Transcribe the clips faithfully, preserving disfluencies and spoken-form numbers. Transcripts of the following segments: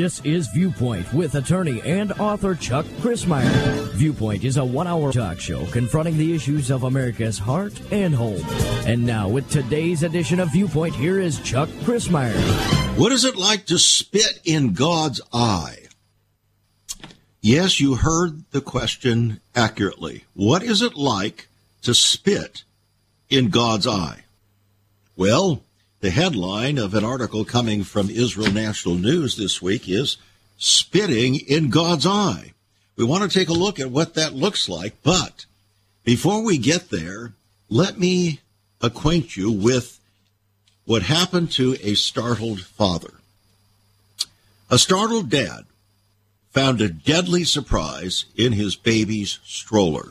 This is Viewpoint with attorney and author Chuck Crismeyer. Viewpoint is a one-hour talk show confronting the issues of America's heart and home. And now, with today's edition of Viewpoint, here is Chuck Crismeyer. What is it like to spit in God's eye? Yes, you heard the question accurately. What is it like to spit in God's eye? Well, the headline of an article coming from Israel National News this week is Spitting in God's Eye. We want to take a look at what that looks like, but before we get there, let me acquaint you with what happened to a startled father. A startled dad found a deadly surprise in his baby's stroller.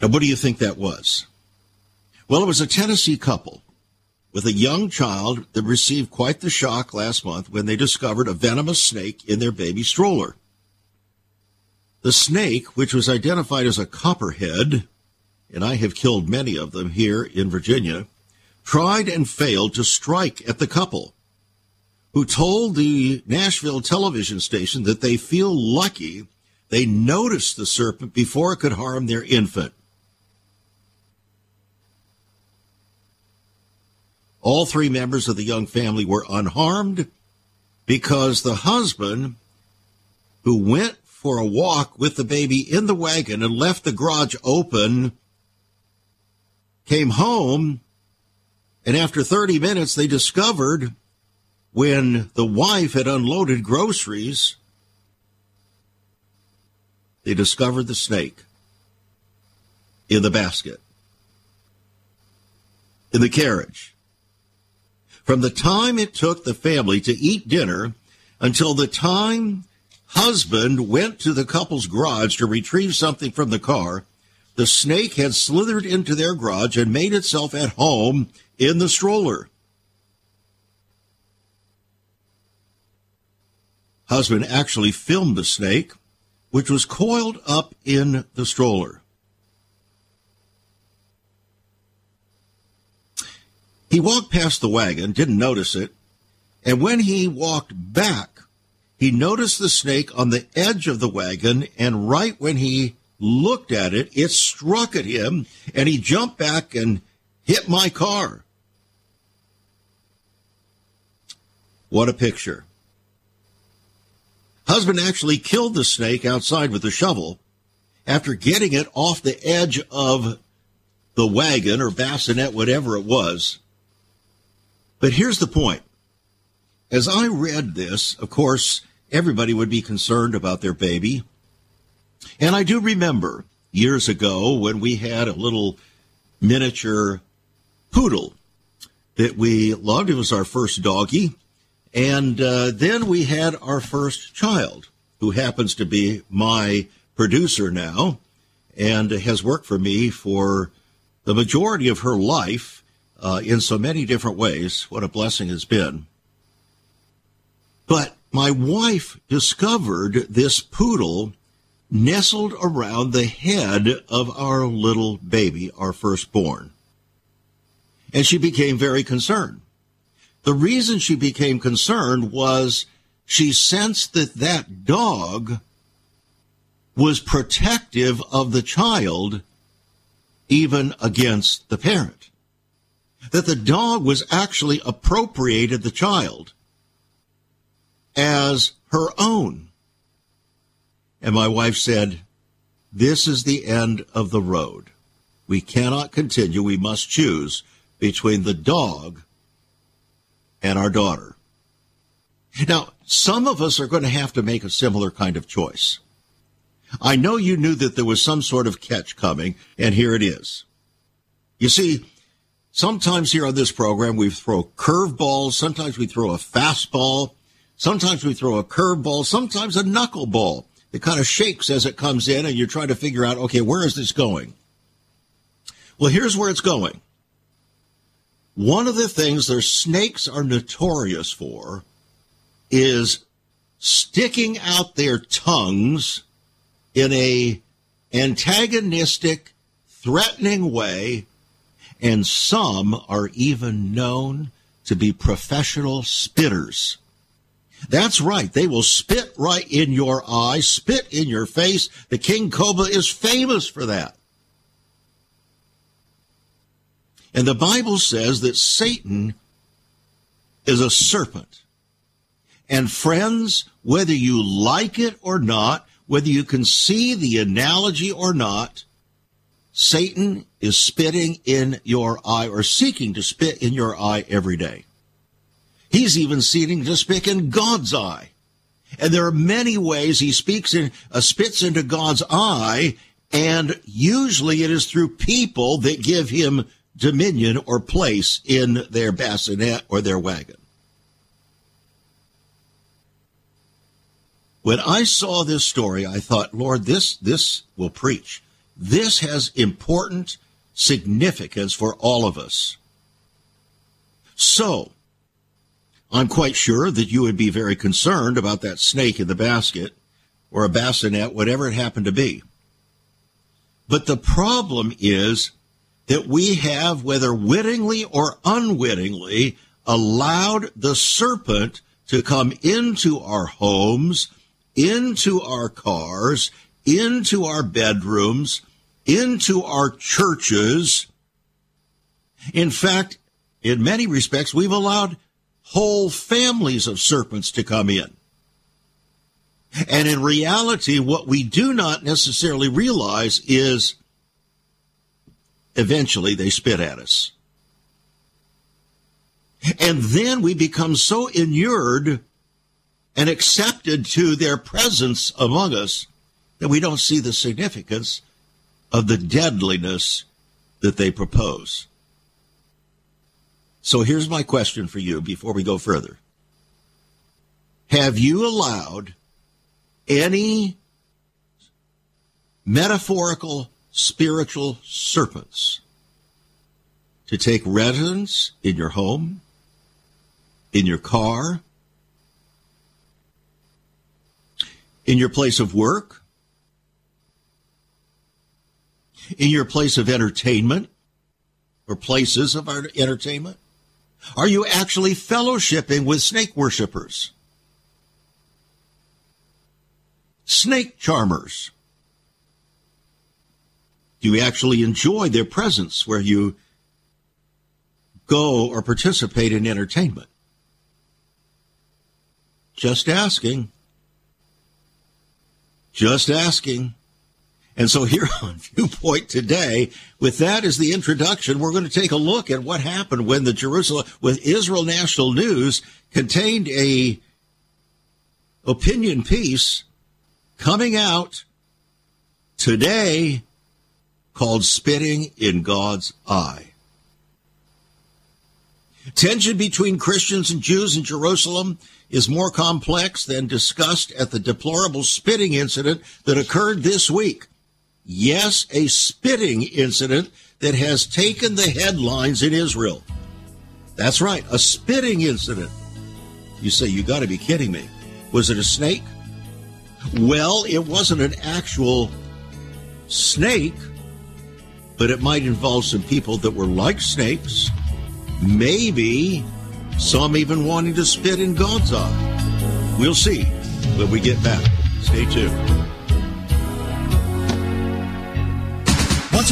Now, what do you think that was? Well, it was a Tennessee couple with a young child that received quite the shock last month when they discovered a venomous snake in their baby stroller. The snake, which was identified as a copperhead, and I have killed many of them here in Virginia, tried and failed to strike at the couple, who told the Nashville television station that they feel lucky they noticed the serpent before it could harm their infant. All three members of the young family were unharmed because the husband, who went for a walk with the baby in the wagon and left the garage open, came home, and after thirty minutes they discovered, when the wife had unloaded groceries, they discovered the snake in the basket, in the carriage. From the time it took the family to eat dinner until the time husband went to the couple's garage to retrieve something from the car, the snake had slithered into their garage and made itself at home in the stroller. Husband actually filmed the snake, which was coiled up in the stroller. He walked past the wagon, didn't notice it, and when he walked back, he noticed the snake on the edge of the wagon, and right when he looked at it, it struck at him, and he jumped back and hit my car. What a picture. Husband actually killed the snake outside with a shovel after getting it off the edge of the wagon or bassinet, whatever it was. But here's the point. As I read this, of course, everybody would be concerned about their baby. And I do remember years ago when we had a little miniature poodle that we loved. It was our first doggie. And uh, then we had our first child, who happens to be my producer now and has worked for me for the majority of her life uh, in so many different ways. What a blessing it's been. But my wife discovered this poodle nestled around the head of our little baby, our firstborn. And she became very concerned. The reason she became concerned was she sensed that that dog was protective of the child, even against the parent. That the dog was actually appropriated the child as her own. And my wife said, "This is the end of the road. We cannot continue. We must choose between the dog and our daughter." Now, some of us are going to have to make a similar kind of choice. I know you knew that there was some sort of catch coming, and here it is. You see, sometimes here on this program, we throw curveballs. Sometimes we throw a fastball. Sometimes we throw a curveball. Sometimes a knuckleball. It kind of shakes as it comes in, and you're trying to figure out, okay, where is this going? Well, here's where it's going. One of the things their snakes are notorious for is sticking out their tongues in a antagonistic, threatening way, and some are even known to be professional spitters. That's right. They will spit right in your eye, spit in your face. The King Cobra is famous for that. And the Bible says that Satan is a serpent. And friends, whether you like it or not, whether you can see the analogy or not, Satan is spitting in your eye or seeking to spit in your eye every day. He's even seeking to spit in God's eye. And there are many ways he speaks in, uh, spits into God's eye, and usually it is through people that give him dominion or place in their bassinet or their wagon. When I saw this story, I thought, Lord, this, this will preach. This has important significance for all of us. So, I'm quite sure that you would be very concerned about that snake in the basket or a bassinet, whatever it happened to be. But the problem is that we have, whether wittingly or unwittingly, allowed the serpent to come into our homes, into our cars, into our bedrooms, into our churches. In fact, in many respects, we've allowed whole families of serpents to come in. And in reality, what we do not necessarily realize is eventually they spit at us. And then we become so inured and accepted to their presence among us that we don't see the significance of the deadliness that they propose. So here's my question for you before we go further. Have you allowed any metaphorical spiritual serpents to take residence in your home, in your car, in your place of work, in your place of entertainment, or places of our entertainment? Are you actually fellowshipping with snake worshipers, snake charmers? Do you actually enjoy their presence where you go or participate in entertainment? Just asking. Just asking. And so here on Viewpoint today, with that as the introduction, we're going to take a look at what happened when the Jerusalem, with Israel National News, contained a opinion piece coming out today called Spitting in God's Eye. Tension between Christians and Jews in Jerusalem is more complex than discussed at the deplorable spitting incident that occurred this week. Yes, a spitting incident that has taken the headlines in Israel. That's right, a spitting incident. You say, you got to be kidding me. Was it a snake? Well, it wasn't an actual snake, but it might involve some people that were like snakes. Maybe some even wanting to spit in God's eye. We'll see when we get back. Stay tuned. Once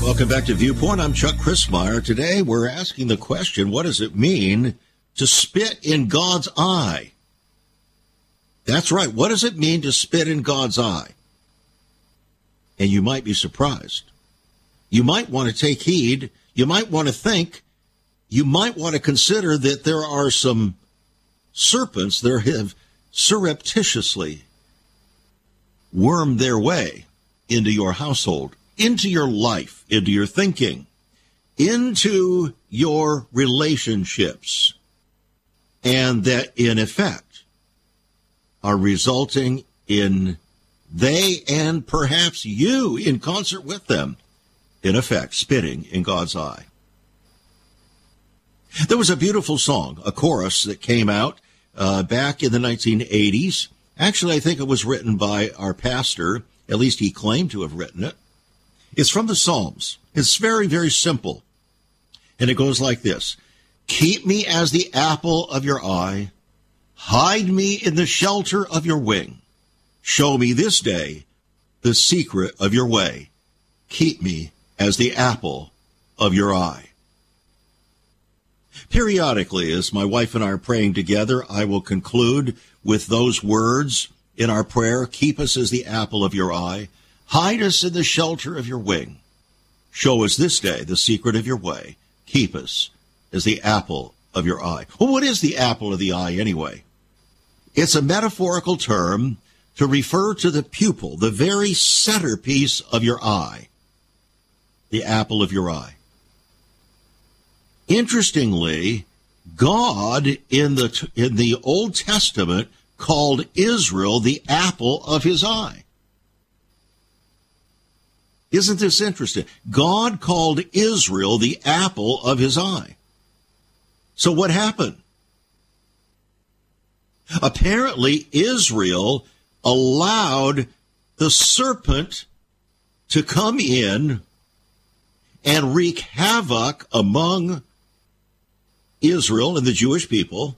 Welcome back to Viewpoint. I'm Chuck Crismeyer. Today we're asking the question, what does it mean to spit in God's eye? That's right. What does it mean to spit in God's eye? And you might be surprised. You might want to take heed. You might want to think. You might want to consider that there are some serpents that have surreptitiously wormed their way into your household, into your life, into your thinking, into your relationships, and that, in effect, are resulting in they and perhaps you, in concert with them, in effect, spitting in God's eye. There was a beautiful song, a chorus that came out uh, back in the nineteen eighties. Actually, I think it was written by our pastor. At least he claimed to have written it. It's from the Psalms. It's very, very simple. And it goes like this. Keep me as the apple of your eye. Hide me in the shelter of your wing. Show me this day the secret of your way. Keep me as the apple of your eye. Periodically, as my wife and I are praying together, I will conclude with those words in our prayer. Keep us as the apple of your eye. Hide us in the shelter of your wing. Show us this day the secret of your way. Keep us as the apple of your eye. Well, what is the apple of the eye anyway? It's a metaphorical term to refer to the pupil, the very centerpiece of your eye, the apple of your eye. Interestingly, God in the in the Old Testament called Israel the apple of his eye. Isn't this interesting? God called Israel the apple of his eye. So what happened? Apparently, Israel allowed the serpent to come in and wreak havoc among Israel and the Jewish people,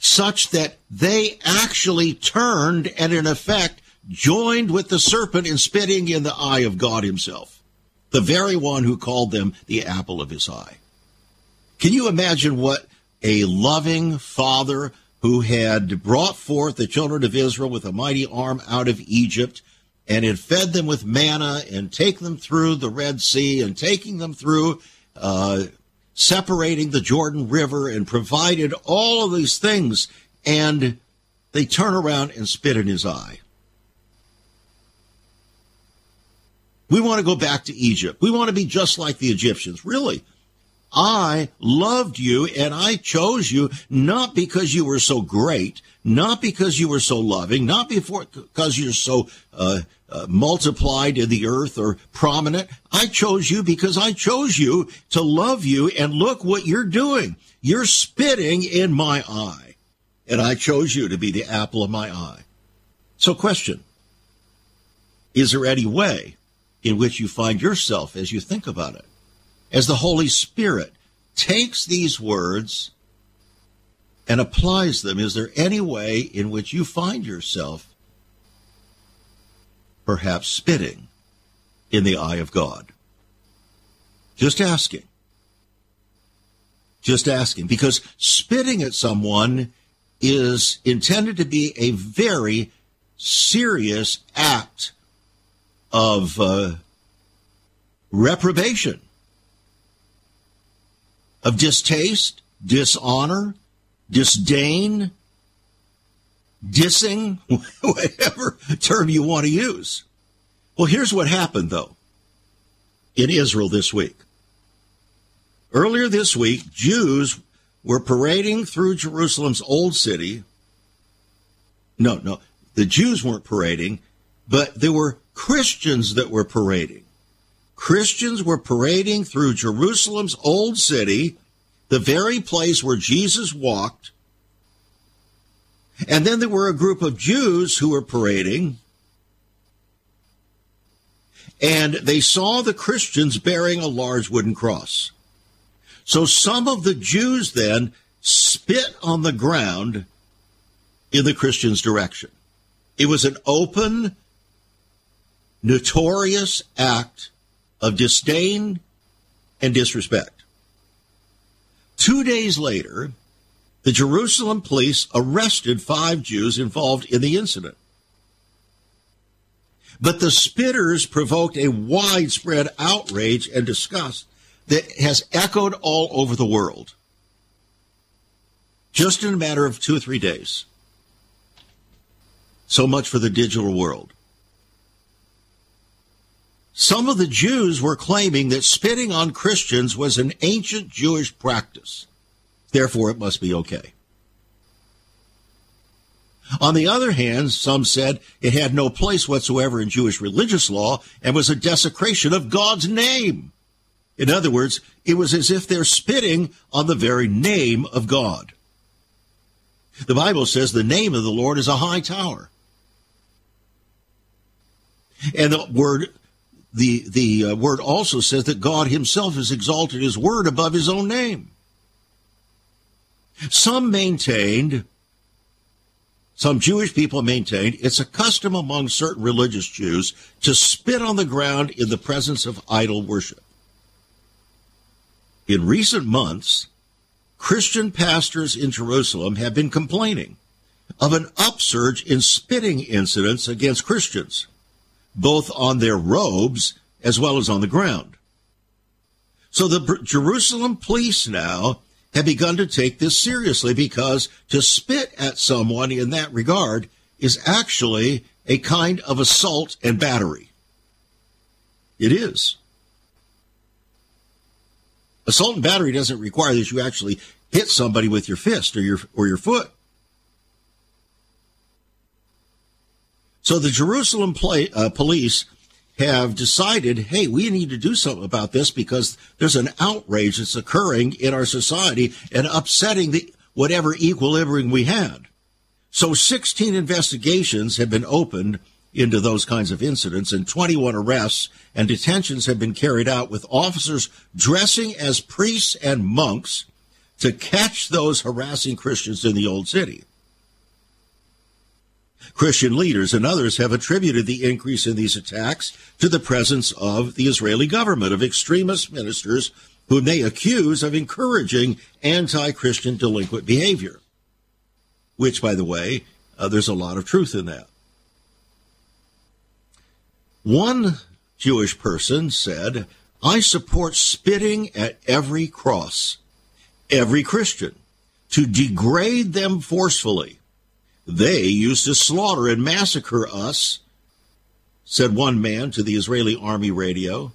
such that they actually turned and, in effect, joined with the serpent in spitting in the eye of God himself, the very one who called them the apple of his eye. Can you imagine what a loving father who had brought forth the children of Israel with a mighty arm out of Egypt and had fed them with manna and taken them through the Red Sea and taking them through uh separating the Jordan River and provided all of these things, and they turn around and spit in his eye. We want to go back to Egypt. We want to be just like the Egyptians. Really, I loved you and I chose you not because you were so great, not because you were so loving, not before, because you're so uh, uh, multiplied in the earth or prominent. I chose you because I chose you to love you, and look what you're doing. You're spitting in my eye, and I chose you to be the apple of my eye. So question, is there any way in which you find yourself as you think about it, as the Holy Spirit takes these words and applies them? Is there any way in which you find yourself perhaps spitting in the eye of God? Just asking. Just asking. Because spitting at someone is intended to be a very serious act of uh, reprobation, of distaste, dishonor, disdain, dissing, whatever term you want to use. Well, here's what happened, though, in Israel this week. Earlier this week, Jews were parading through Jerusalem's old city. No, no, the Jews weren't parading, but there were Christians that were parading. Christians were parading through Jerusalem's old city, the very place where Jesus walked. And then there were a group of Jews who were parading, and they saw the Christians bearing a large wooden cross. So some of the Jews then spit on the ground in the Christians' direction. It was an open, notorious act of disdain and disrespect. Two days later, the Jerusalem police arrested five Jews involved in the incident. But the spitters provoked a widespread outrage and disgust that has echoed all over the world, just in a matter of two or three days. So much for the digital world. Some of the Jews were claiming that spitting on Christians was an ancient Jewish practice. Therefore, it must be okay. On the other hand, some said it had no place whatsoever in Jewish religious law and was a desecration of God's name. In other words, it was as if they're spitting on the very name of God. The Bible says the name of the Lord is a high tower. And the word the the word also says that God himself has exalted his word above his own name. Some maintained, some Jewish people maintained, it's a custom among certain religious Jews to spit on the ground in the presence of idol worship. In recent months, Christian pastors in Jerusalem have been complaining of an upsurge in spitting incidents against Christians, both on their robes as well as on the ground. So the Jerusalem police now have begun to take this seriously, because to spit at someone in that regard is actually a kind of assault and battery. It is. Assault and battery doesn't require that you actually hit somebody with your fist or your or your foot. So the Jerusalem play, uh, police have decided, hey, we need to do something about this, because there's an outrage that's occurring in our society and upsetting the whatever equilibrium we had. So sixteen investigations have been opened into those kinds of incidents, and twenty-one arrests and detentions have been carried out, with officers dressing as priests and monks to catch those harassing Christians in the Old City. Christian leaders and others have attributed the increase in these attacks to the presence of the Israeli government, of extremist ministers whom they accuse of encouraging anti-Christian delinquent behavior, which, by the way, uh, there's a lot of truth in that. One Jewish person said, I support spitting at every cross, every Christian, to degrade them forcefully. They used to slaughter and massacre us, said one man to the Israeli Army radio.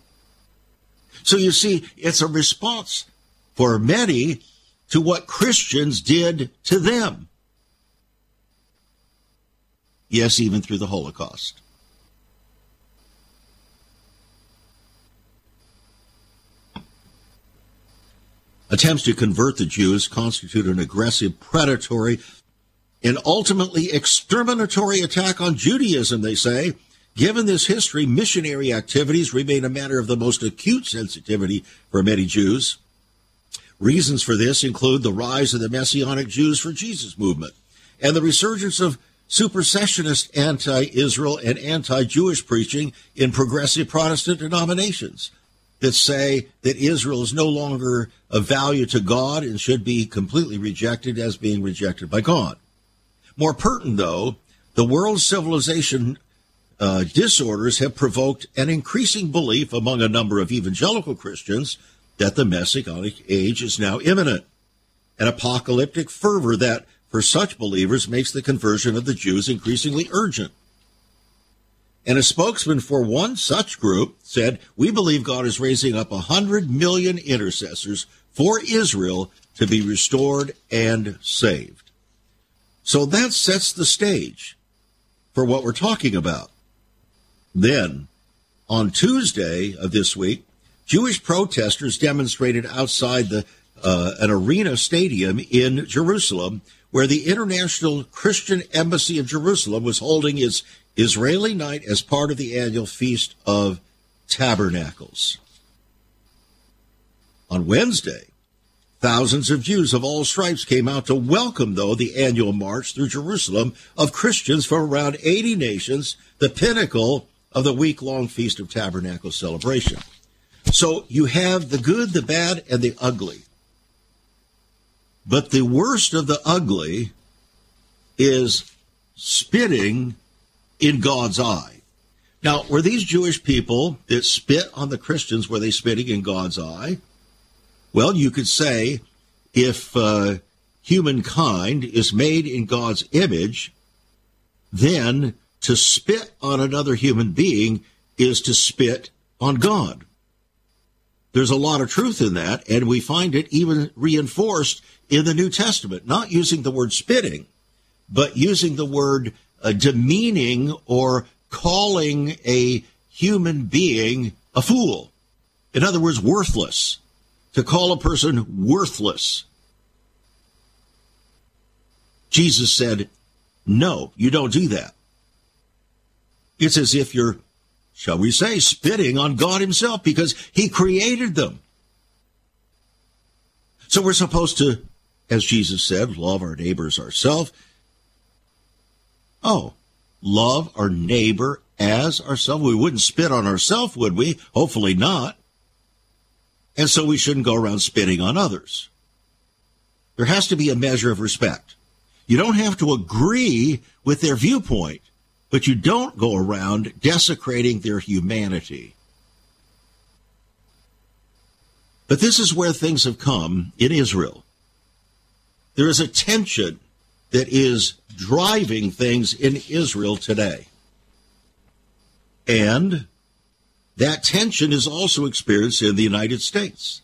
So you see, it's a response for many to what Christians did to them. Yes, even through the Holocaust. Attempts to convert the Jews constitute an aggressive, predatory, and ultimately exterminatory attack on Judaism, they say. Given this history, missionary activities remain a matter of the most acute sensitivity for many Jews. Reasons for this include the rise of the Messianic Jews for Jesus movement and the resurgence of supersessionist anti-Israel and anti-Jewish preaching in progressive Protestant denominations that say that Israel is no longer of value to God and should be completely rejected as being rejected by God. More pertinent, though, the world's civilization uh, disorders have provoked an increasing belief among a number of evangelical Christians that the Messianic age is now imminent, an apocalyptic fervor that, for such believers, makes the conversion of the Jews increasingly urgent. And a spokesman for one such group said, we believe God is raising up one hundred million intercessors for Israel to be restored and saved. So that sets the stage for what we're talking about. Then, on Tuesday of this week, Jewish protesters demonstrated outside the uh, an arena stadium in Jerusalem, where the International Christian Embassy of Jerusalem was holding its Israeli night as part of the annual Feast of Tabernacles. On Wednesday, thousands of Jews of all stripes came out to welcome, though, the annual march through Jerusalem of Christians from around eighty nations, the pinnacle of the week-long Feast of Tabernacles celebration. So you have the good, the bad, and the ugly. But the worst of the ugly is spitting in God's eye. Now, were these Jewish people that spit on the Christians, were they spitting in God's eye? Well, you could say if uh, humankind is made in God's image, then to spit on another human being is to spit on God. There's a lot of truth in that, and we find it even reinforced in the New Testament, not using the word spitting, but using the word uh, demeaning or calling a human being a fool. In other words, worthless. To call a person worthless. Jesus said, no, you don't do that. It's as if you're, shall we say, spitting on God himself, because he created them. So we're supposed to, as Jesus said, love our neighbors ourselves. Oh, love our neighbor as ourselves. We wouldn't spit on ourselves, would we? Hopefully not. And so we shouldn't go around spitting on others. There has to be a measure of respect. You don't have to agree with their viewpoint, but you don't go around desecrating their humanity. But this is where things have come in Israel. There is a tension that is driving things in Israel today. And that tension is also experienced in the United States.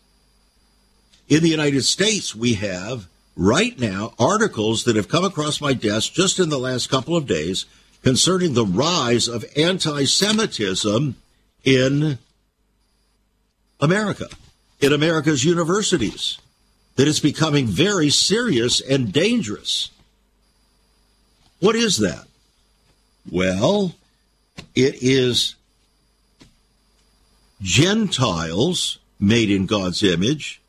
In the United States, we have right now articles that have come across my desk just in the last couple of days concerning the rise of anti-Semitism in America, in America's universities, that it's becoming very serious and dangerous. What is that? Well, it is Gentiles made in God's image,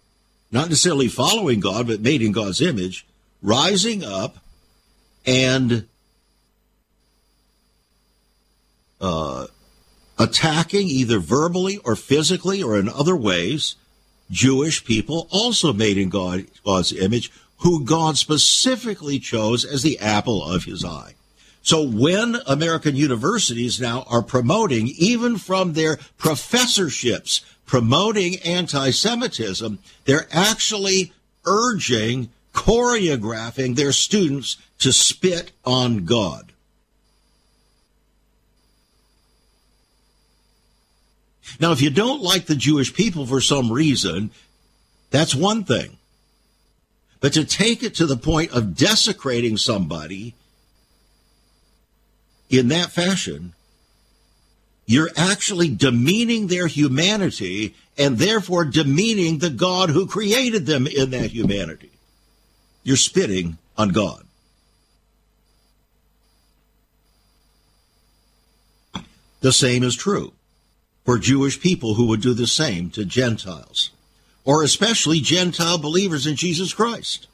not necessarily following God, but made in God's image, rising up and uh, attacking either verbally or physically or in other ways Jewish people also made in God, God's image, who God specifically chose as the apple of his eye. So when American universities now are promoting, even from their professorships, promoting anti-Semitism, they're actually urging, choreographing their students to spit on God. Now, if you don't like the Jewish people for some reason, that's one thing. But to take it to the point of desecrating somebody in that fashion, you're actually demeaning their humanity and therefore demeaning the God who created them in that humanity. You're spitting on God. The same is true for Jewish people who would do the same to Gentiles, or especially Gentile believers in Jesus Christ.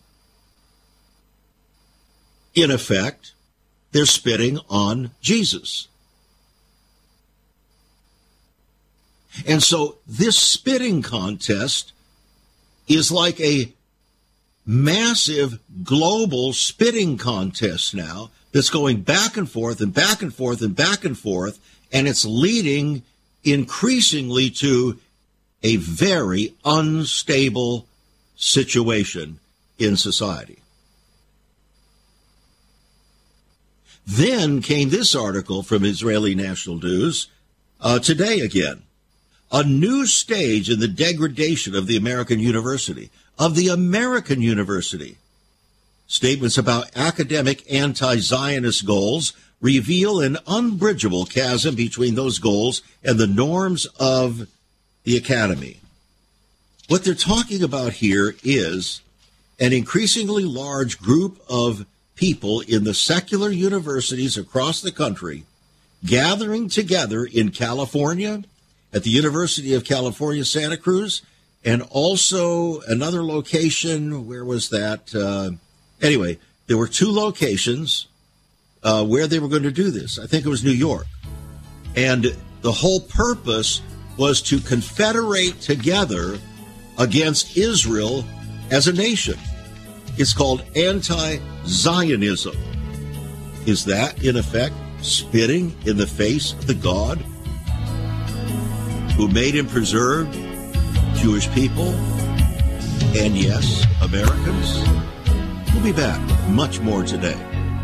In effect, they're spitting on Jesus. And so this spitting contest is like a massive global spitting contest now that's going back and forth and back and forth and back and forth, and it's leading increasingly to a very unstable situation in society. Then came this article from Israeli National News uh, today again. A new stage in the degradation of the American university, of the American university. Statements about academic anti-Zionist goals reveal an unbridgeable chasm between those goals and the norms of the academy. What they're talking about here is an increasingly large group of people in the secular universities across the country gathering together in California, at the University of California, Santa Cruz, and also another location. Where was that? Uh, anyway, there were two locations uh, where they were going to do this. I think it was New York. And the whole purpose was to confederate together against Israel as a nation. It's called anti-Zionism. Is that, in effect, spitting in the face of the God who made and preserved Jewish people and, yes, Americans? We'll be back. Much more today.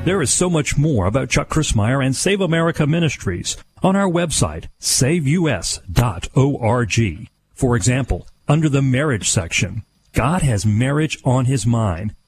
There is so much more about Chuck Crismeyer and Save America Ministries. on our website, save U S dot org. For example, under the marriage section, God has marriage on his mind.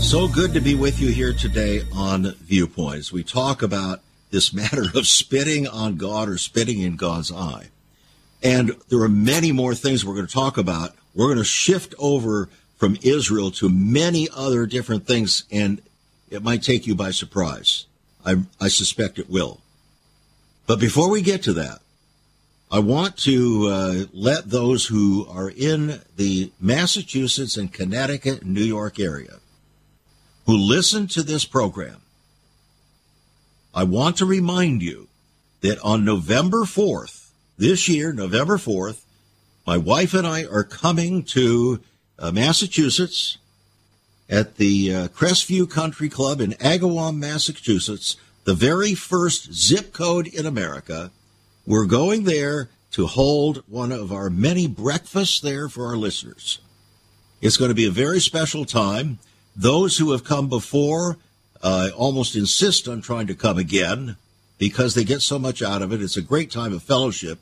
So good to be with you here today on Viewpoints. We talk about this matter of spitting on God or spitting in God's eye. And there are many more things we're going to talk about. We're going to shift over from Israel to many other different things, and it might take you by surprise. I, I suspect it will. But before we get to that, I want to uh, let those who are in the Massachusetts and Connecticut and New York area who listen to this program, I want to remind you that on November fourth, this year, November fourth, my wife and I are coming to uh, Massachusetts at the uh, Crestview Country Club in Agawam, Massachusetts, the very first zip code in America. We're going there to hold one of our many breakfasts there for our listeners. It's going to be a very special time. Those who have come before uh, almost insist on trying to come again because they get so much out of it. It's a great time of fellowship.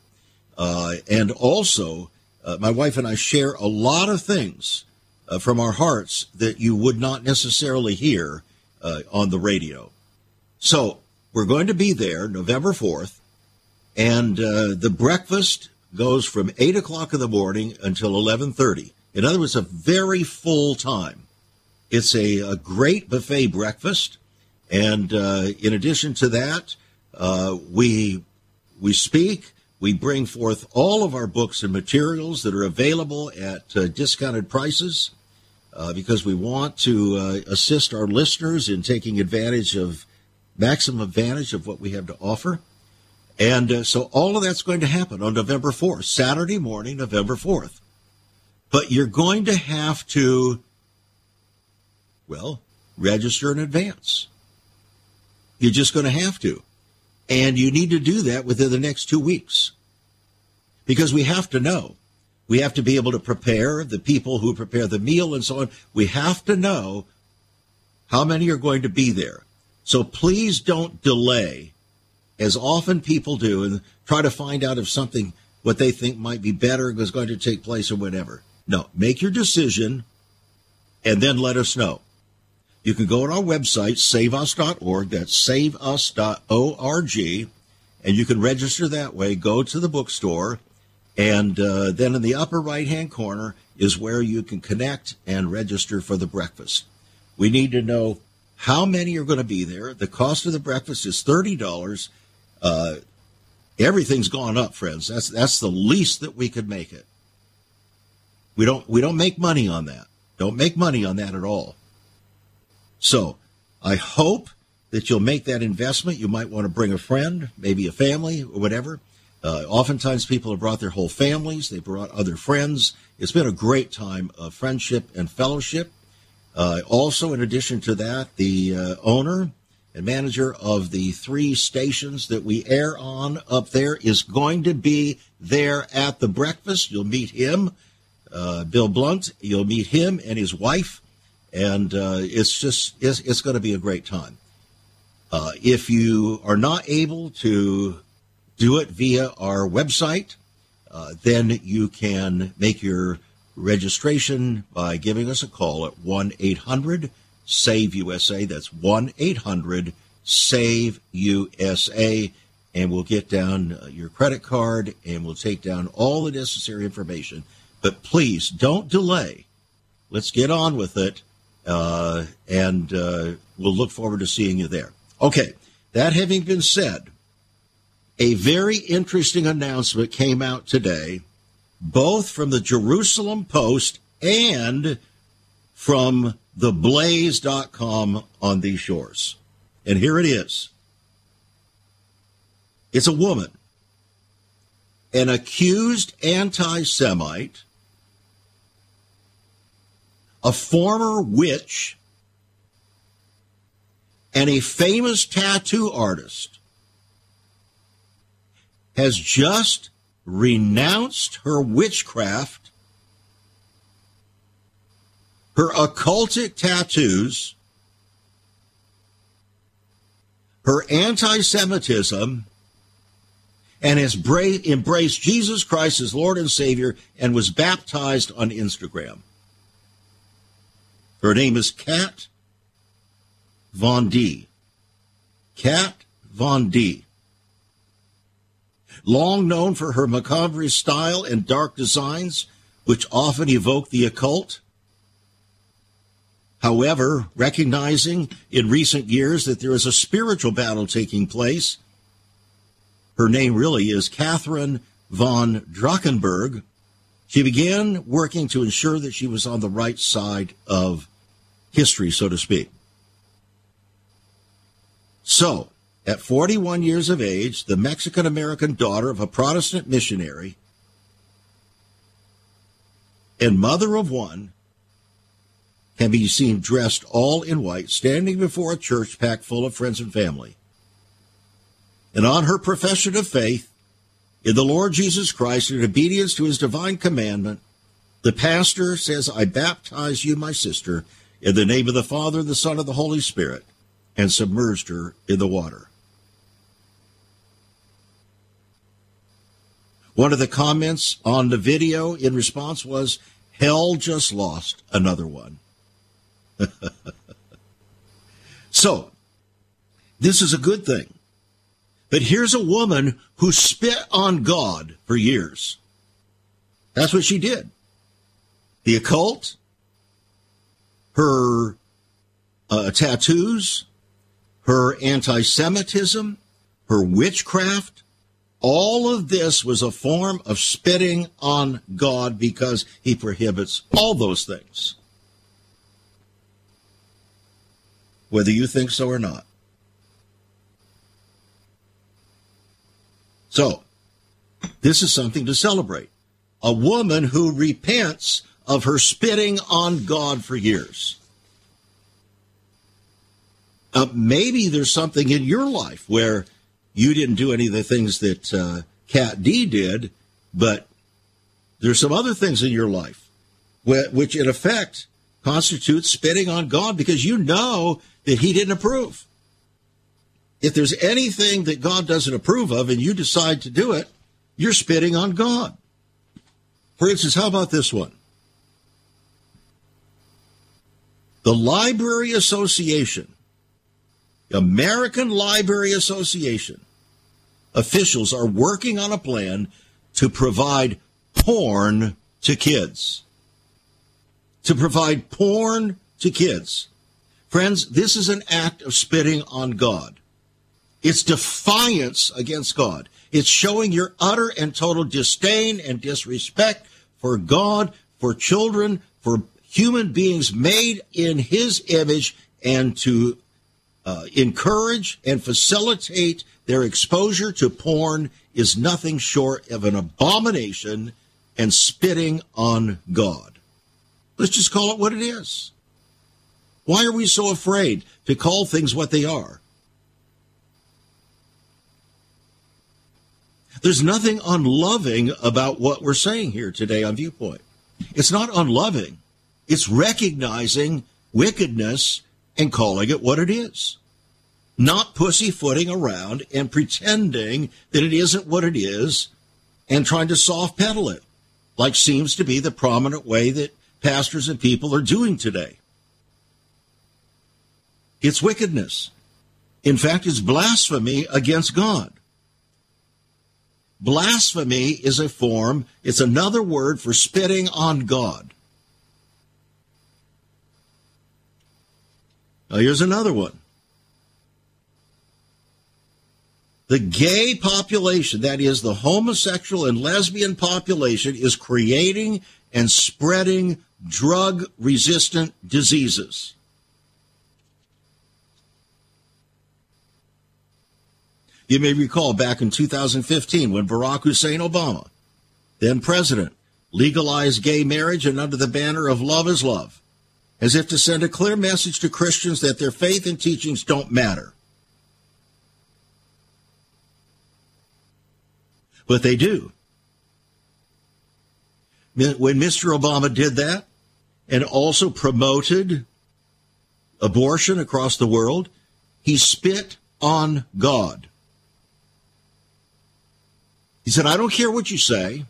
Uh, and also, uh, my wife and I share a lot of things uh, from our hearts that you would not necessarily hear uh, on the radio. So we're going to be there November fourth, and uh, the breakfast goes from eight o'clock in the morning until eleven thirty. In other words, a very full time. It's a, a great buffet breakfast, and uh, in addition to that, uh, we we speak, we bring forth all of our books and materials that are available at uh, discounted prices, uh, because we want to uh, assist our listeners in taking advantage of, maximum advantage of what we have to offer. And uh, so all of that's going to happen on November fourth, Saturday morning, November fourth. But you're going to have to, well, register in advance. You're just going to have to. And you need to do that within the next two weeks. Because we have to know. We have to be able to prepare the people who prepare the meal and so on. We have to know how many are going to be there. So please don't delay, as often people do, and try to find out if something, what they think might be better, is going to take place or whatever. No, make your decision and then let us know. You can go on our website, save us dot org, that's save us dot org, and you can register that way. Go to the bookstore, and uh, then in the upper right-hand corner is where you can connect and register for the breakfast. We need to know how many are going to be there. The cost of the breakfast is thirty dollars. Uh, everything's gone up, friends. That's that's the least that we could make it. We don't we don't make money on that. Don't make money on that at all. So I hope that you'll make that investment. You might want to bring a friend, maybe a family or whatever. Uh, oftentimes people have brought their whole families. They brought other friends. It's been a great time of friendship and fellowship. Uh, also, in addition to that, the uh, owner and manager of the three stations that we air on up there is going to be there at the breakfast. You'll meet him, uh, Bill Blunt. You'll meet him and his wife. And uh, it's just, it's, it's going to be a great time. Uh, if you are not able to do it via our website, uh, then you can make your registration by giving us a call at one eight hundred save U S A. That's one eight hundred save U S A. And we'll get down your credit card and we'll take down all the necessary information. But please don't delay. Let's get on with it. uh, and uh, we'll look forward to seeing you there. Okay, that having been said, a very interesting announcement came out today, both from the Jerusalem Post and from the blaze dot com on these shores. And here it is. It's a woman, an accused anti-Semite, a former witch, and a famous tattoo artist has just renounced her witchcraft, her occultic tattoos, her anti-Semitism, and has bra- embraced Jesus Christ as Lord and Savior and was baptized on Instagram. Her name is Kat Von D. Kat Von D. Long known for her macabre style and dark designs, which often evoke the occult. However, recognizing in recent years that there is a spiritual battle taking place, her name really is Catherine Von Drachenberg. She began working to ensure that she was on the right side of history, so to speak. So, at forty-one years of age, the Mexican-American daughter of a Protestant missionary and mother of one can be seen dressed all in white, standing before a church packed full of friends and family. And on her profession of faith in the Lord Jesus Christ and obedience to his divine commandment, the pastor says, I baptize you, my sister, in the name of the Father, the Son, and the Holy Spirit, and submerged her in the water. One of the comments on the video in response was, hell just lost another one. So, this is a good thing. But here's a woman who spit on God for years. That's what she did. The occult, her uh, tattoos, her anti-Semitism, her witchcraft, all of this was a form of spitting on God because he prohibits all those things, whether you think so or not. So, this is something to celebrate. A woman who repents of her spitting on God for years. Uh, maybe there's something in your life where you didn't do any of the things that uh, Kat D did, but there's some other things in your life wh- which, in effect, constitutes spitting on God because you know that he didn't approve. If there's anything that God doesn't approve of and you decide to do it, you're spitting on God. For instance, how about this one? The Library Association, American Library Association, officials are working on a plan to provide porn to kids. To provide porn to kids. Friends, this is an act of spitting on God. It's defiance against God. It's showing your utter and total disdain and disrespect for God, for children, for human beings made in his image, and to uh, encourage and facilitate their exposure to porn is nothing short of an abomination and spitting on God. Let's just call it what it is. Why are we so afraid to call things what they are? There's nothing unloving about what we're saying here today on Viewpoint. It's not unloving. It's recognizing wickedness and calling it what it is. Not pussyfooting around and pretending that it isn't what it is and trying to soft pedal it, like seems to be the prominent way that pastors and people are doing today. It's wickedness. In fact, it's blasphemy against God. Blasphemy is a form, it's another word for spitting on God. Uh, here's another one. The gay population, that is the homosexual and lesbian population, is creating and spreading drug-resistant diseases. You may recall back in two thousand fifteen when Barack Hussein Obama, then president, legalized gay marriage and under the banner of love is love, as if to send a clear message to Christians that their faith and teachings don't matter. But they do. When Mister Obama did that and also promoted abortion across the world, he spit on God. He said, I don't care what you say.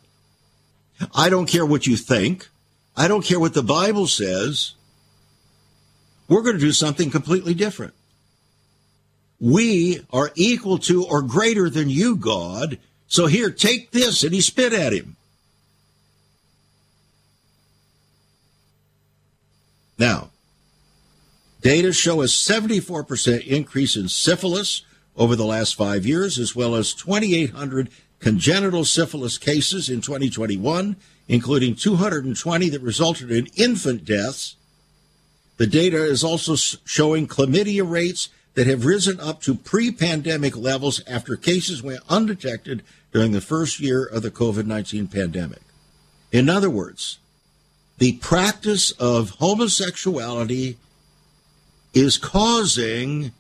I don't care what you think. I don't care what the Bible says. We're going to do something completely different. We are equal to or greater than you, God. So here, take this. And he spit at him. Now, data show a seventy-four percent increase in syphilis over the last five years, as well as twenty-eight hundred congenital syphilis cases in twenty twenty-one, including two hundred twenty that resulted in infant deaths. The data is also showing chlamydia rates that have risen up to pre-pandemic levels after cases went undetected during the first year of the COVID nineteen pandemic. In other words, the practice of homosexuality is causing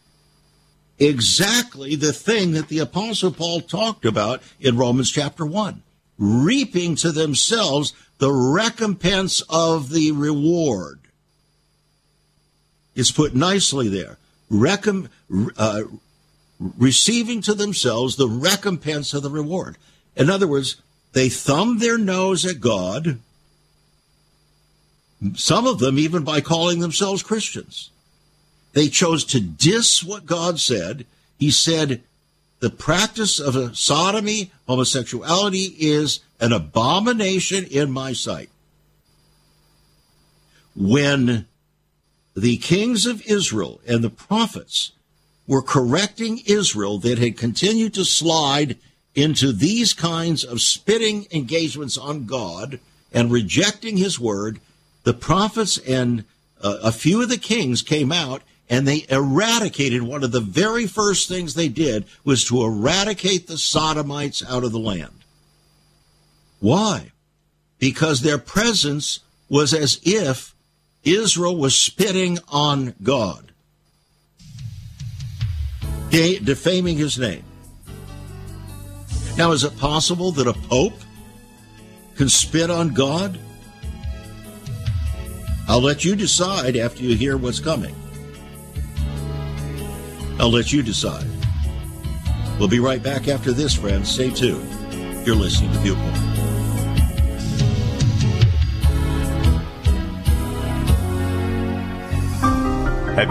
exactly the thing that the Apostle Paul talked about in Romans chapter one, reaping to themselves the recompense of the reward. It's put nicely there. Recom- uh, receiving to themselves the recompense of the reward. In other words, they thumbed their nose at God, some of them even by calling themselves Christians. They chose to diss what God said. He said the practice of sodomy, homosexuality, is an abomination in my sight. When the kings of Israel and the prophets were correcting Israel that had continued to slide into these kinds of spitting engagements on God and rejecting his word, the prophets and uh, a few of the kings came out and they eradicated. One of the very first things they did was to eradicate the sodomites out of the land. Why? Because their presence was as if Israel was spitting on God, defaming his name. Now, is it possible that a pope can spit on God? I'll let you decide after you hear what's coming. I'll let you decide. We'll be right back after this, friends. Stay tuned. You're listening to Viewpoint. Have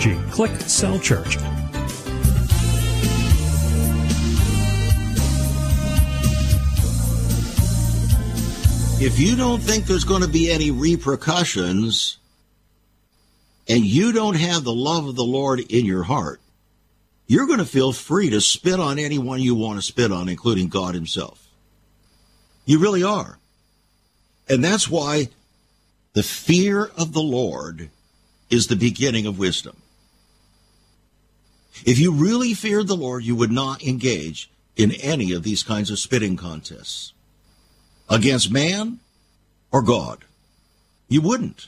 Click Sell Church. If you don't think there's going to be any repercussions and you don't have the love of the Lord in your heart, you're going to feel free to spit on anyone you want to spit on, including God himself. You really are. And that's why the fear of the Lord is the beginning of wisdom. If you really feared the Lord, you would not engage in any of these kinds of spitting contests against man or God. You wouldn't.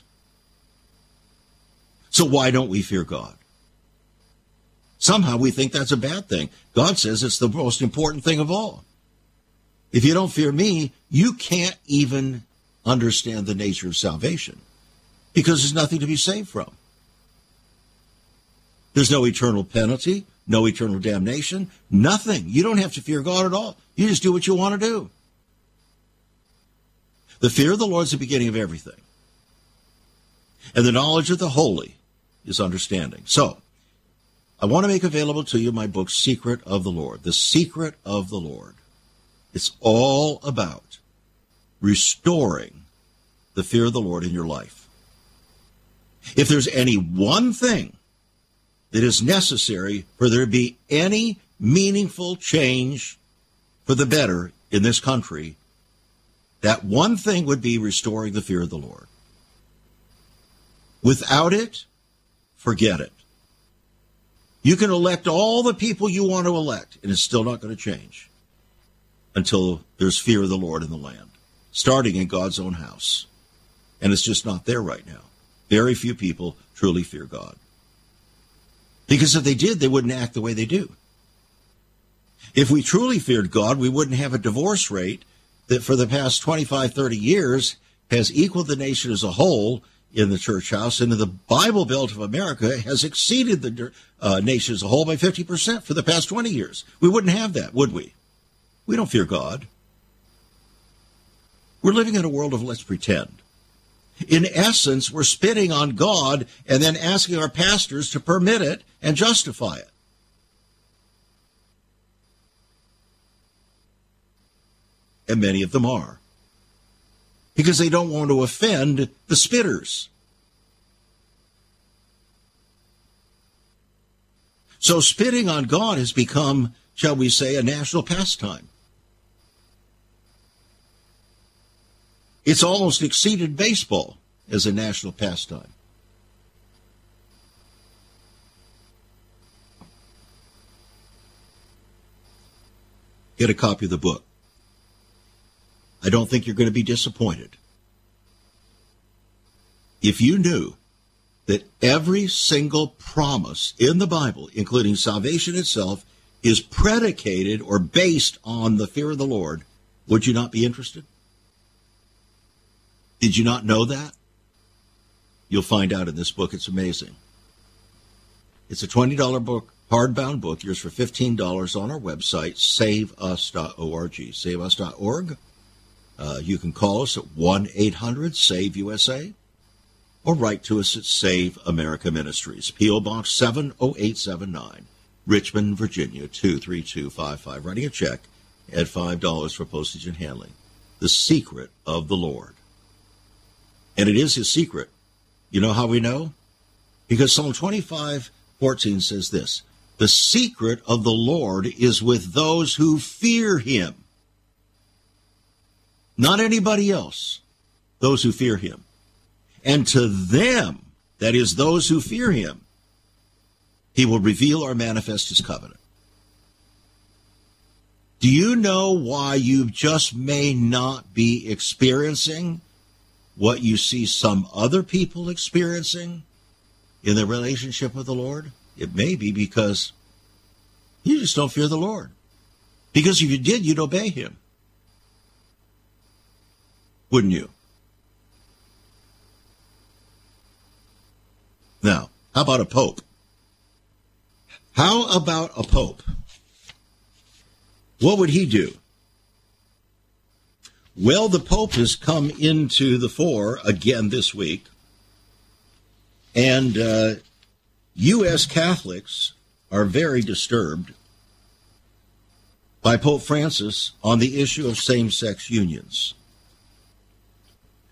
So why don't we fear God? Somehow we think that's a bad thing. God says it's the most important thing of all. If you don't fear me, you can't even understand the nature of salvation, because there's nothing to be saved from. There's no eternal penalty, no eternal damnation, nothing. You don't have to fear God at all. You just do what you want to do. The fear of the Lord is the beginning of everything. And the knowledge of the holy is understanding. So, I want to make available to you my book, Secret of the Lord. The Secret of the Lord. It's all about restoring the fear of the Lord in your life. If there's any one thing that is necessary for there to be any meaningful change for the better in this country, that one thing would be restoring the fear of the Lord. Without it, forget it. You can elect all the people you want to elect, and it's still not going to change until there's fear of the Lord in the land, starting in God's own house. And it's just not there right now. Very few people truly fear God. Because if they did, they wouldn't act the way they do. If we truly feared God, we wouldn't have a divorce rate that for the past twenty-five, thirty years has equaled the nation as a whole in the church house, and in the Bible Belt of America has exceeded the uh, nation as a whole by fifty percent for the past twenty years. We wouldn't have that, would we? We don't fear God. We're living in a world of let's pretend. In essence, we're spitting on God and then asking our pastors to permit it and justify it. And many of them are. Because they don't want to offend the spitters. So spitting on God has become, shall we say, a national pastime. It's almost exceeded baseball as a national pastime. Get a copy of the book. I don't think you're going to be disappointed. If you knew that every single promise in the Bible, including salvation itself, is predicated or based on the fear of the Lord, would you not be interested? Did you not know that? You'll find out in this book. It's amazing. It's a twenty dollar book, hardbound book, yours for fifteen dollars on our website, save us dot org. save us dot org. Uh, you can call us at one eight hundred save U S A or write to us at Save America Ministries, P O Box seven oh eight seven nine, Richmond, Virginia, two three two five five. Writing a check at five dollars for postage and handling. The Secret of the Lord. And it is his secret. You know how we know? Because Psalm twenty-five fourteen says this, the secret of the Lord is with those who fear him. Not anybody else, those who fear him. And to them, that is those who fear him, he will reveal or manifest his covenant. Do you know why you just may not be experiencing what you see some other people experiencing in their relationship with the Lord? It may be because you just don't fear the Lord. Because if you did, you'd obey him. Wouldn't you? Now, how about a pope? How about a pope? What would he do? Well, the Pope has come into the fore again this week, and uh, U S Catholics are very disturbed by Pope Francis on the issue of same-sex unions.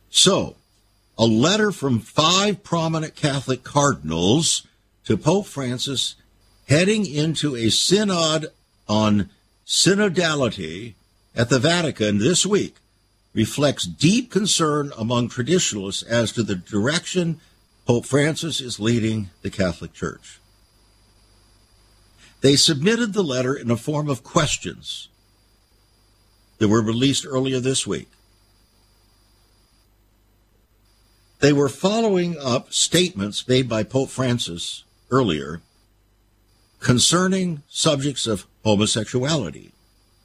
So, a letter from five prominent Catholic cardinals to Pope Francis heading into a synod on synodality at the Vatican this week reflects deep concern among traditionalists as to the direction Pope Francis is leading the Catholic Church. They submitted the letter in the form of questions that were released earlier this week. They were following up statements made by Pope Francis earlier concerning subjects of homosexuality,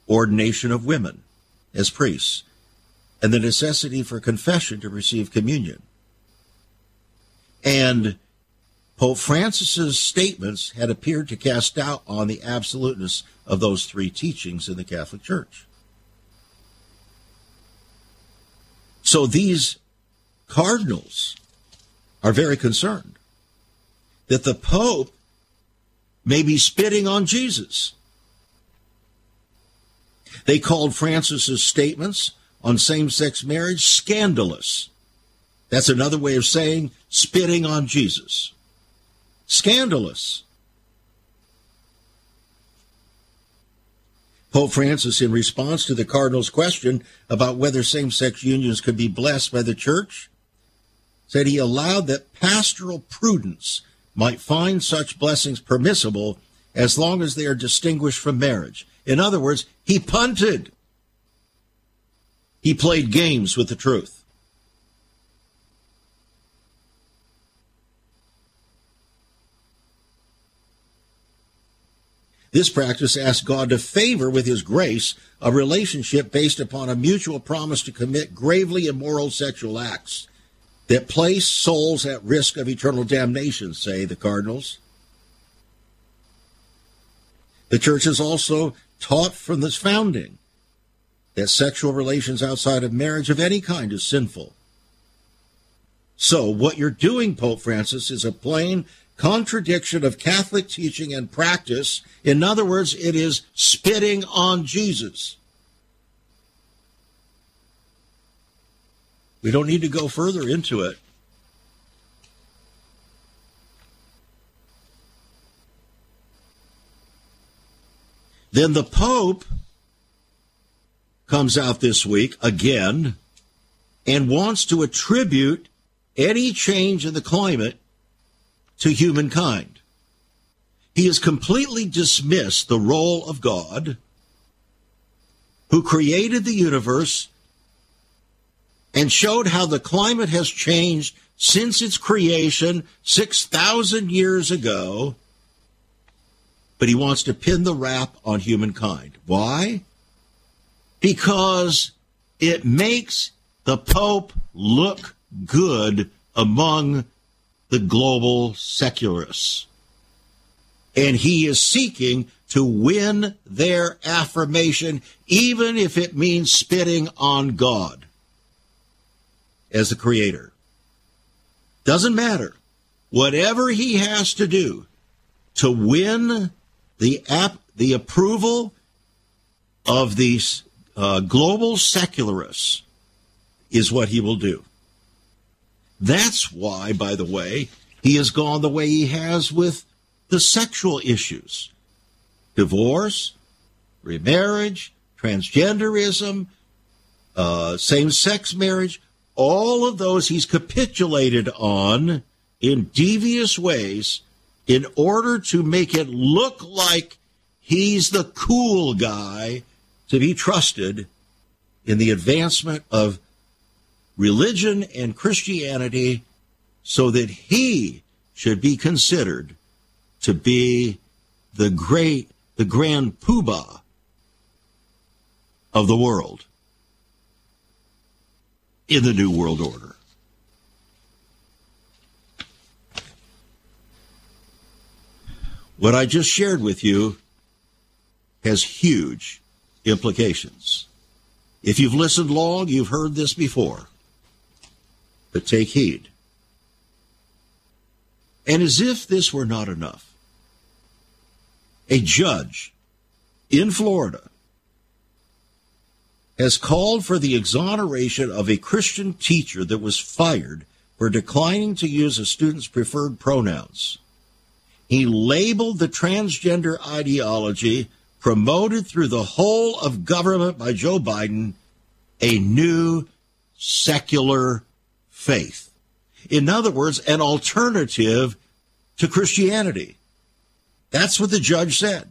ordination of women as priests, and the necessity for confession to receive communion. And Pope Francis's statements had appeared to cast doubt on the absoluteness of those three teachings in the Catholic Church. So these cardinals are very concerned that the Pope may be spitting on Jesus. They called Francis's statements on same-sex marriage scandalous. That's another way of saying spitting on Jesus. Scandalous. Pope Francis, in response to the cardinal's question about whether same-sex unions could be blessed by the Church, said he allowed that pastoral prudence might find such blessings permissible as long as they are distinguished from marriage. In other words, he punted. He played games with the truth. This practice asks God to favor with his grace a relationship based upon a mutual promise to commit gravely immoral sexual acts that place souls at risk of eternal damnation, say the cardinals. The Church has also taught from this founding that sexual relations outside of marriage of any kind is sinful. So what you're doing, Pope Francis, is a plain contradiction of Catholic teaching and practice. In other words, it is spitting on Jesus. We don't need to go further into it. Then the Pope comes out this week again and wants to attribute any change in the climate to humankind. He has completely dismissed the role of God, who created the universe and showed how the climate has changed since its creation six thousand years ago, but he wants to pin the wrap on humankind. Why? Because it makes the Pope look good among the global secularists. And he is seeking to win their affirmation, even if it means spitting on God as the creator. Doesn't matter. Whatever he has to do to win the ap- the approval of these uh, global secularists is what he will do. That's why, by the way, he has gone the way he has with the sexual issues. Divorce, remarriage, transgenderism, uh, same-sex marriage, all of those he's capitulated on in devious ways in order to make it look like he's the cool guy to be trusted in the advancement of religion and Christianity, so that he should be considered to be the great, the grand poobah of the world in the New World Order. What I just shared with you has huge implications. If you've listened long, you've heard this before. But take heed. And as if this were not enough, a judge in Florida has called for the exoneration of a Christian teacher that was fired for declining to use a student's preferred pronouns. He labeled the transgender ideology promoted through the whole of government by Joe Biden a new secular faith. In other words, an alternative to Christianity. That's what the judge said.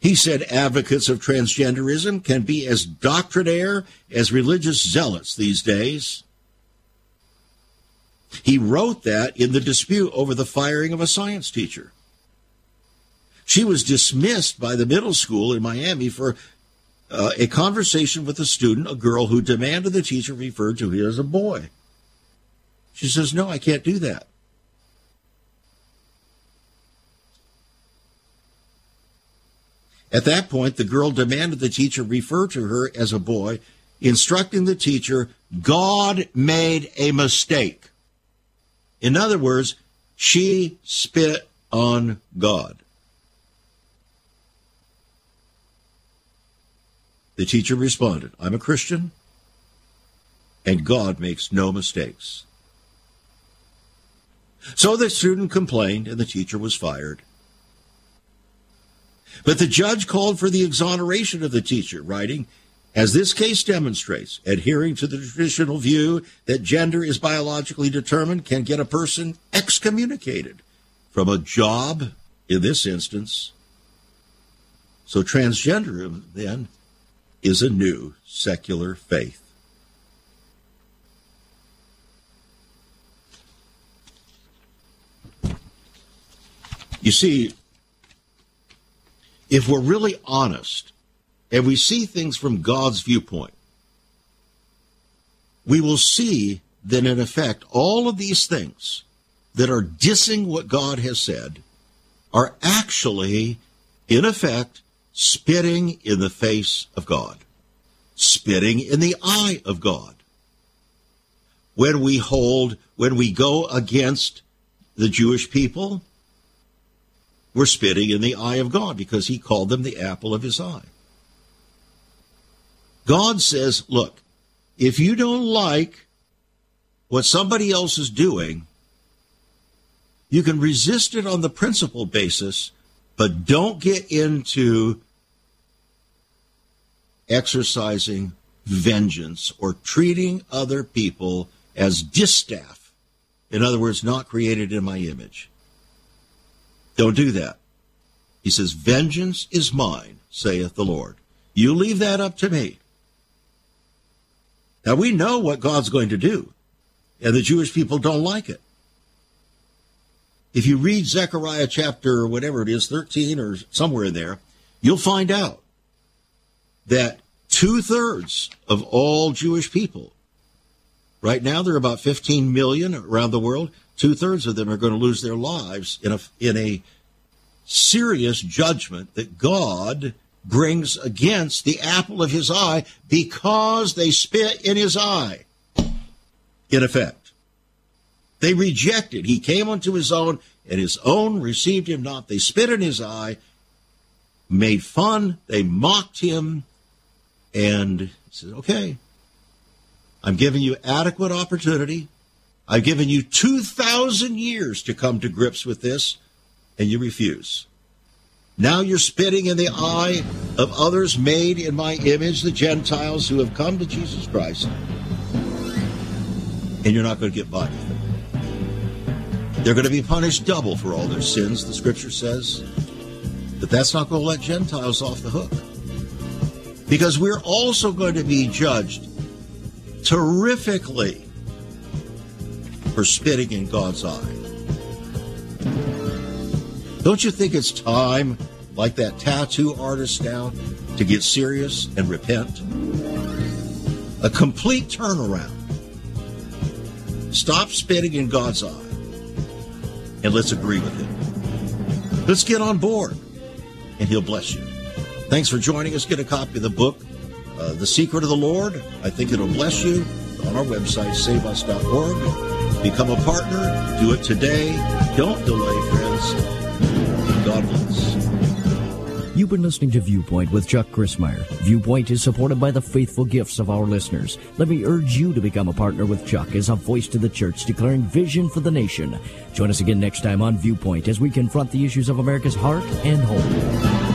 He said advocates of transgenderism can be as doctrinaire as religious zealots these days. He wrote that in the dispute over the firing of a science teacher. She was dismissed by the middle school in Miami for uh, a conversation with a student, a girl who demanded the teacher refer to him as a boy. She says, no, I can't do that. At that point, the girl demanded the teacher refer to her as a boy, instructing the teacher, God made a mistake. In other words, she spit on God. The teacher responded, I'm a Christian, and God makes no mistakes. So the student complained, and the teacher was fired. But the judge called for the exoneration of the teacher, writing, as this case demonstrates, adhering to the traditional view that gender is biologically determined can get a person excommunicated from a job, in this instance. So transgenderism, then, is a new secular faith. You see, if we're really honest and we see things from God's viewpoint, we will see that, in effect, all of these things that are dissing what God has said are actually, in effect, spitting in the face of God, spitting in the eye of God. When we hold, when we go against the Jewish people, we're spitting in the eye of God because he called them the apple of his eye. God says, look, if you don't like what somebody else is doing, you can resist it on the principle basis, but don't get into exercising vengeance or treating other people as distaff. In other words, not created in my image. Don't do that. He says, vengeance is mine, saith the Lord. You leave that up to me. Now, we know what God's going to do, and the Jewish people don't like it. If you read Zechariah chapter, whatever it is, thirteen or somewhere in there, you'll find out that two-thirds of all Jewish people, right now there are about fifteen million around the world, two-thirds of them are going to lose their lives in a, in a serious judgment that God brings against the apple of his eye because they spit in his eye, in effect. They rejected. He came unto his own, and his own received him not. They spit in his eye, made fun, they mocked him, and he said, okay, I'm giving you adequate opportunity. I've given you two thousand years to come to grips with this, and you refuse. Now you're spitting in the eye of others made in my image, the Gentiles who have come to Jesus Christ, and you're not going to get by with it. They're going to be punished double for all their sins, the Scripture says, but that's not going to let Gentiles off the hook, because we're also going to be judged terrifically for spitting in God's eye. Don't you think it's time, like that tattoo artist now, to get serious and repent? A complete turnaround. Stop spitting in God's eye, and let's agree with him. Let's get on board, and he'll bless you. Thanks for joining us. Get a copy of the book, uh, The Secret of the Lord. I think it'll bless you. On our website, save us dot org. Become a partner. Do it today. Don't delay, friends. God bless. You've been listening to Viewpoint with Chuck Crismeyer. Viewpoint is supported by the faithful gifts of our listeners. Let me urge you to become a partner with Chuck as a voice to the church declaring vision for the nation. Join us again next time on Viewpoint as we confront the issues of America's heart and home.